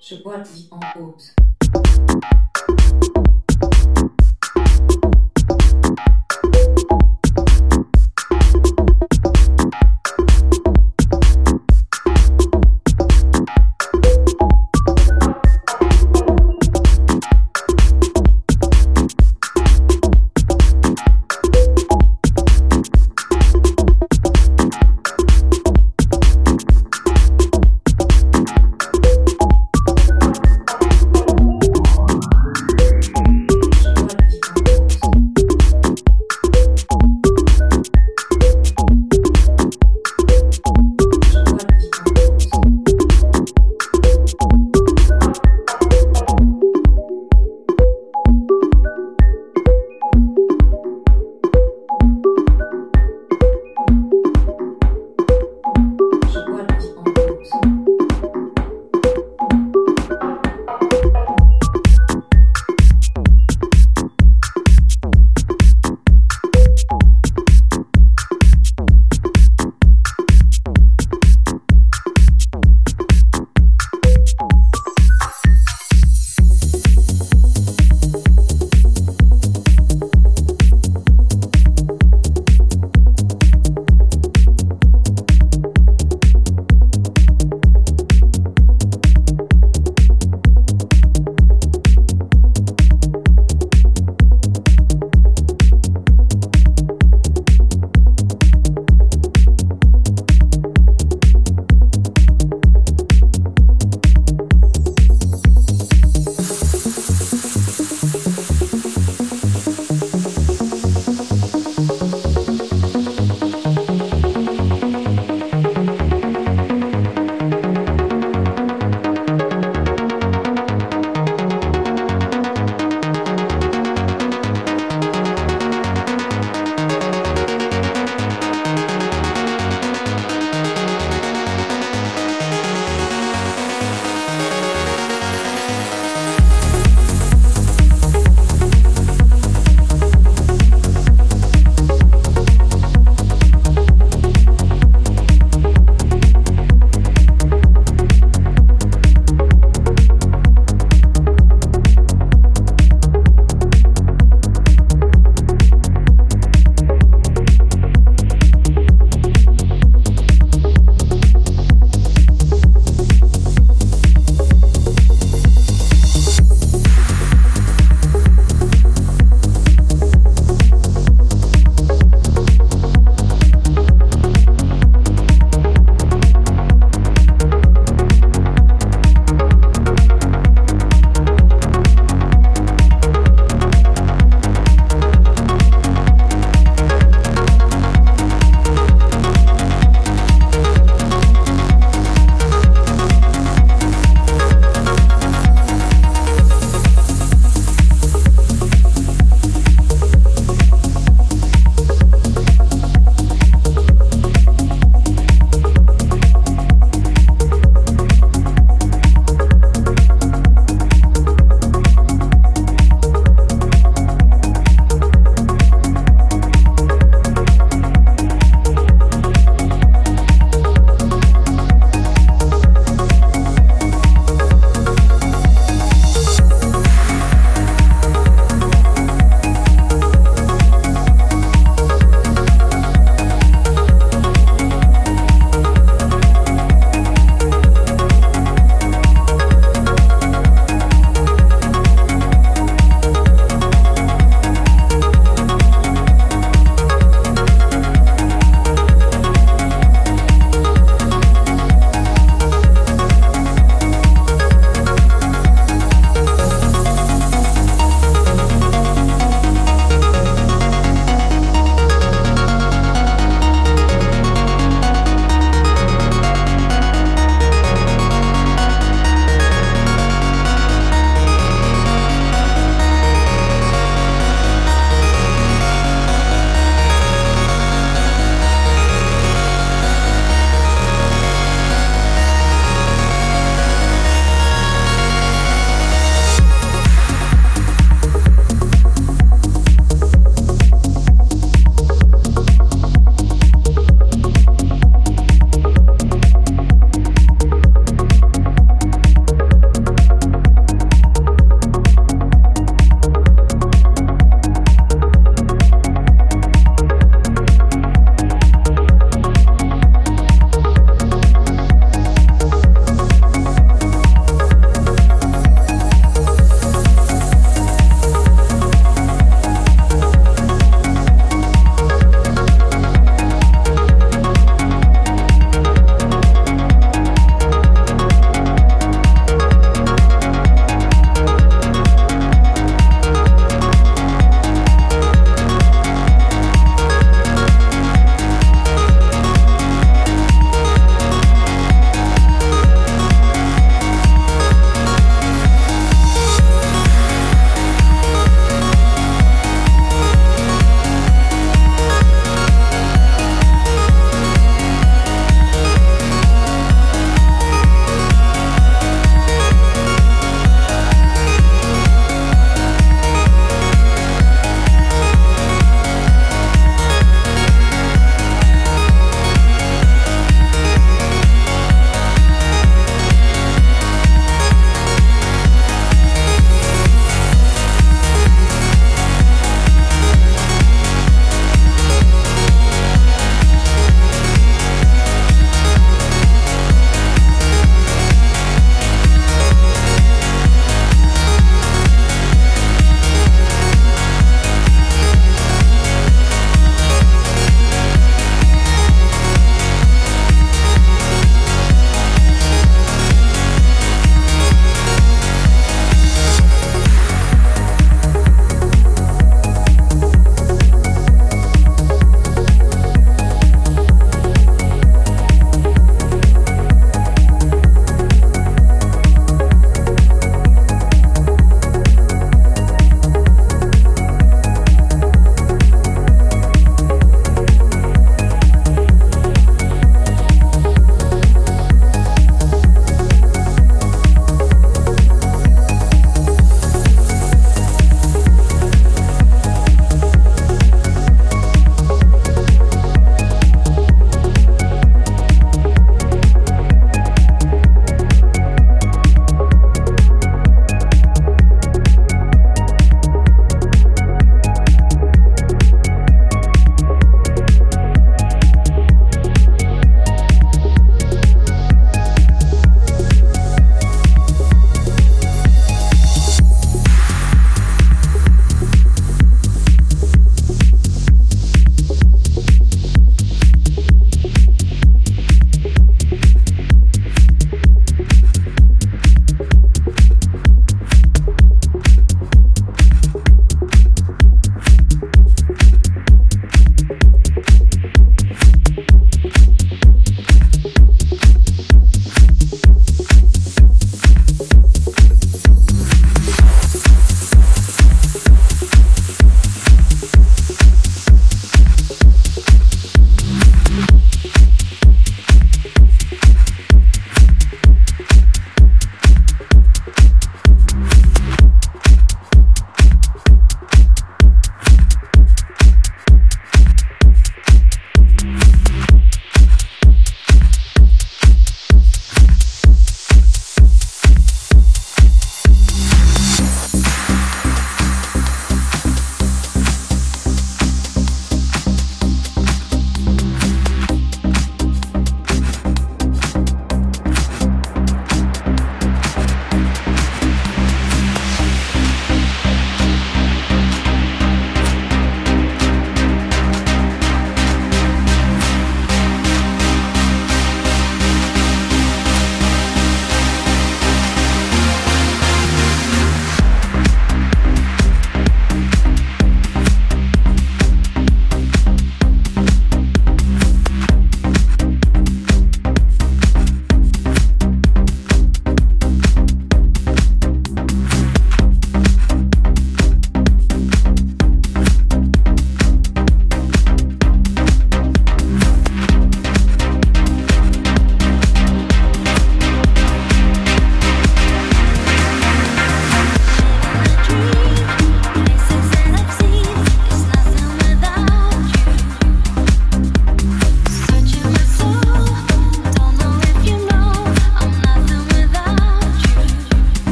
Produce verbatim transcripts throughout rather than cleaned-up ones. Je boite vie en pause. Bye.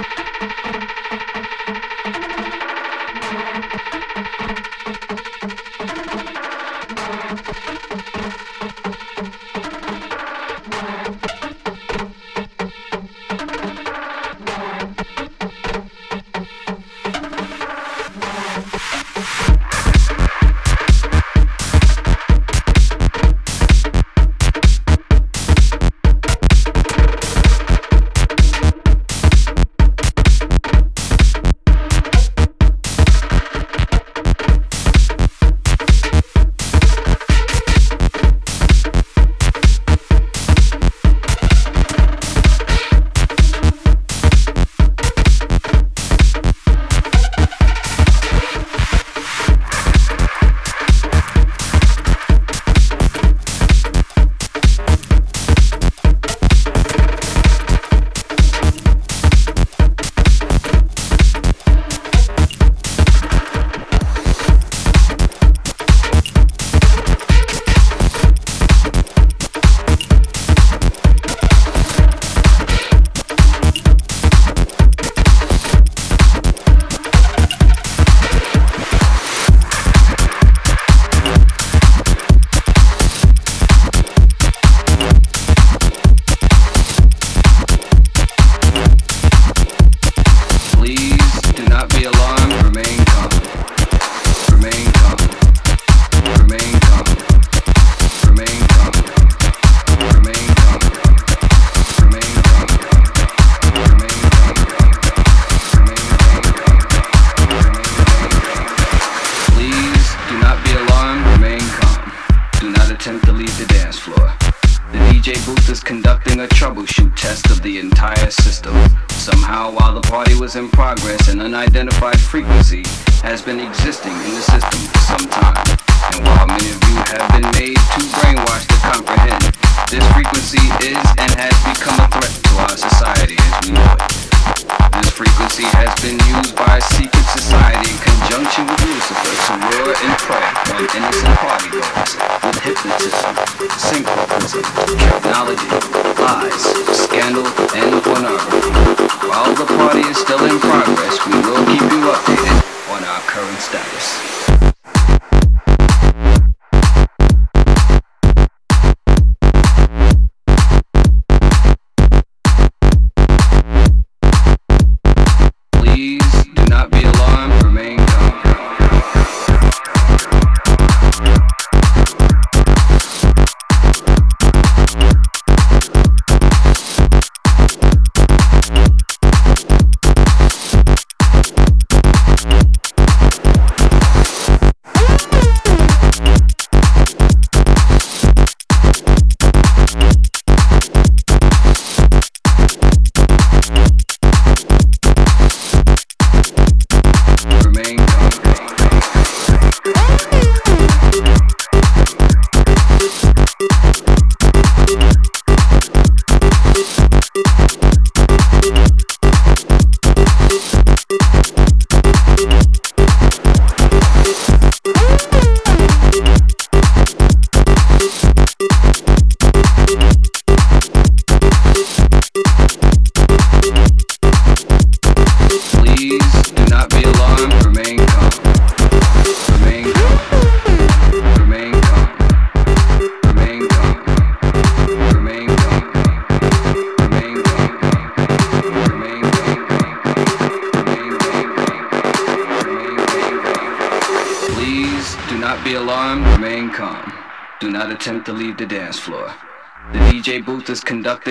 Conducting a troubleshoot test of the entire system. Somehow, while the party was in progress, an unidentified frequency has been existing in the system for some time. And while many of you have been made too brainwashed to comprehend, this frequency is and has become a threat to our society as we know it. This frequency has been used by a secret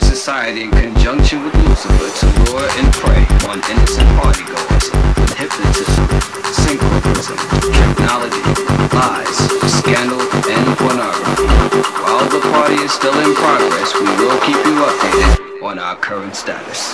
society in conjunction with Lucifer to lure and prey on innocent partygoers with hypnotism, synchronism, technology, lies, scandal, and pornography. While the party is still in progress, we will keep you updated on our current status.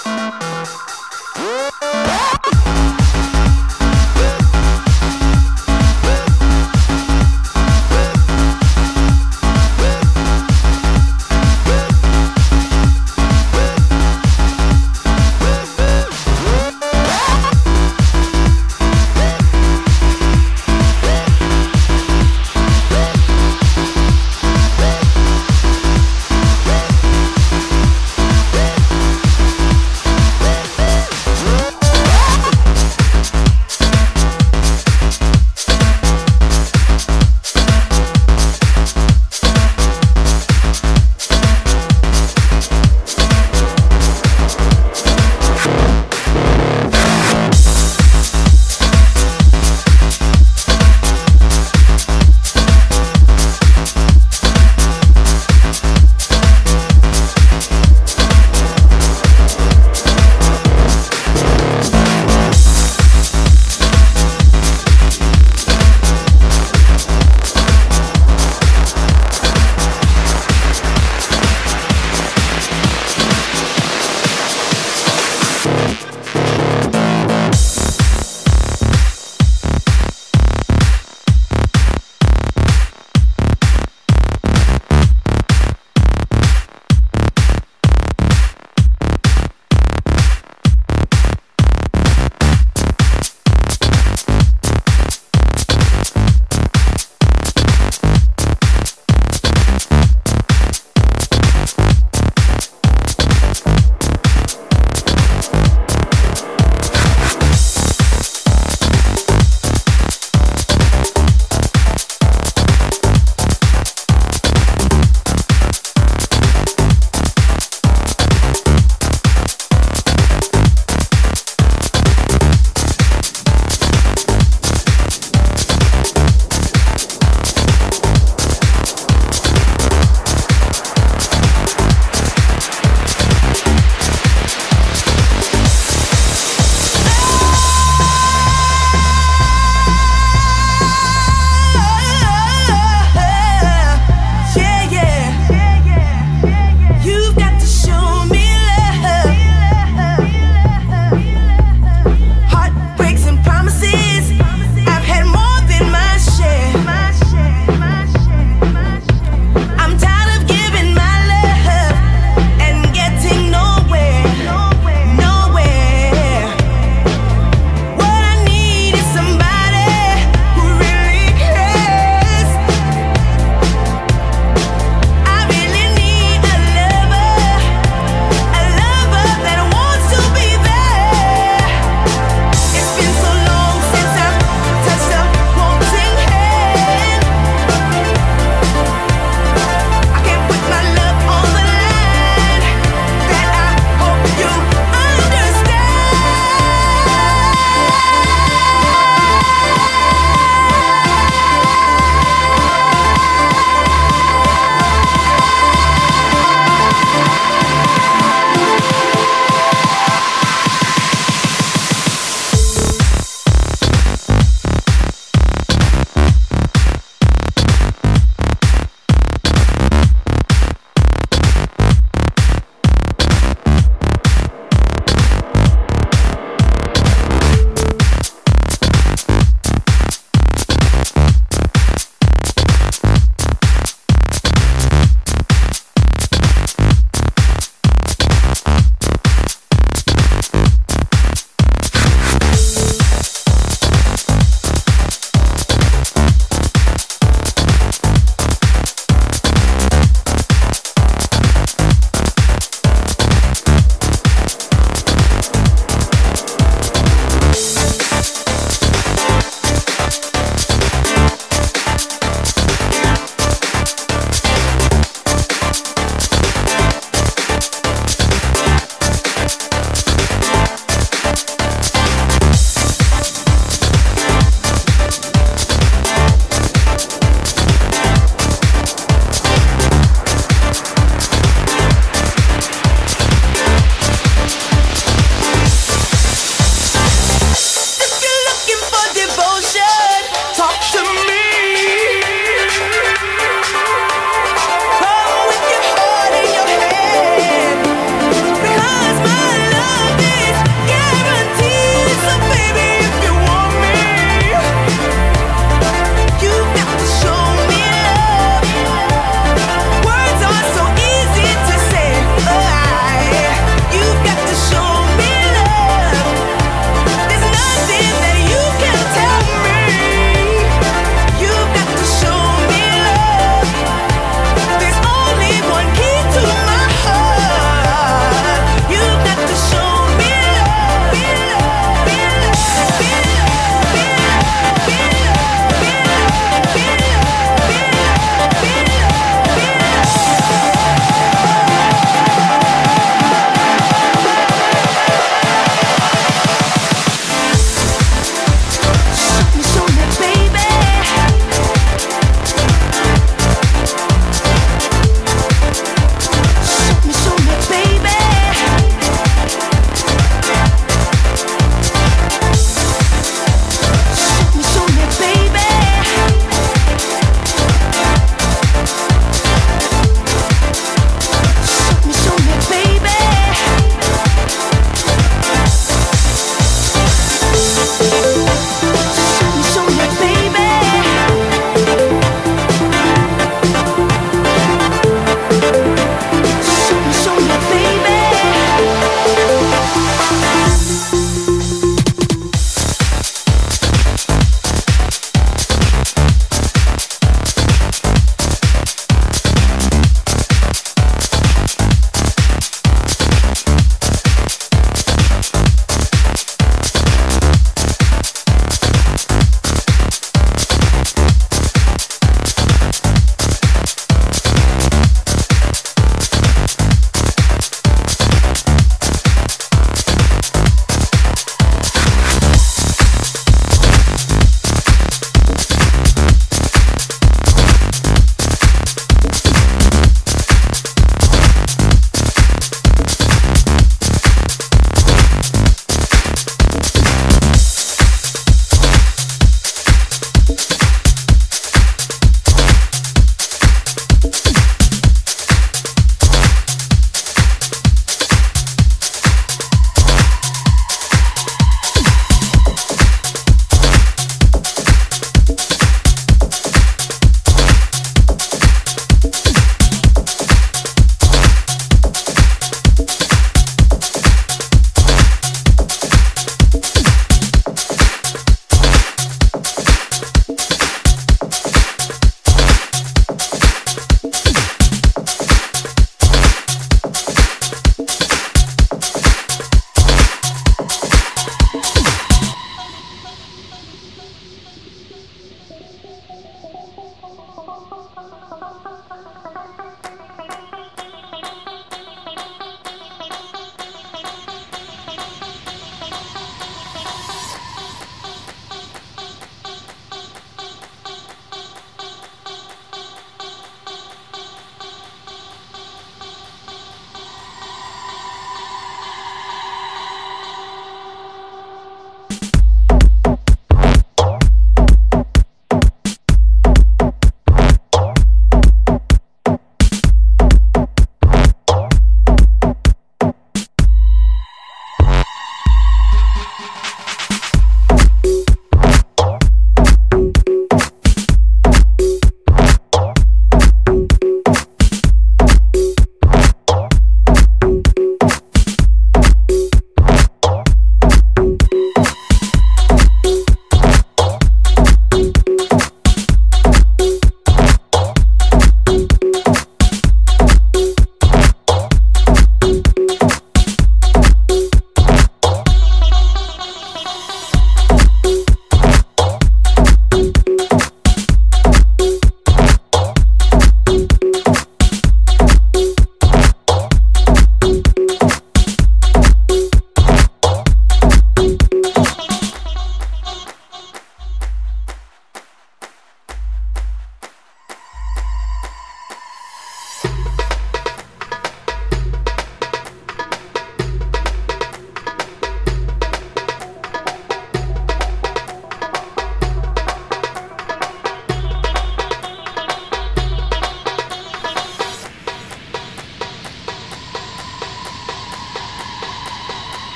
Thank you.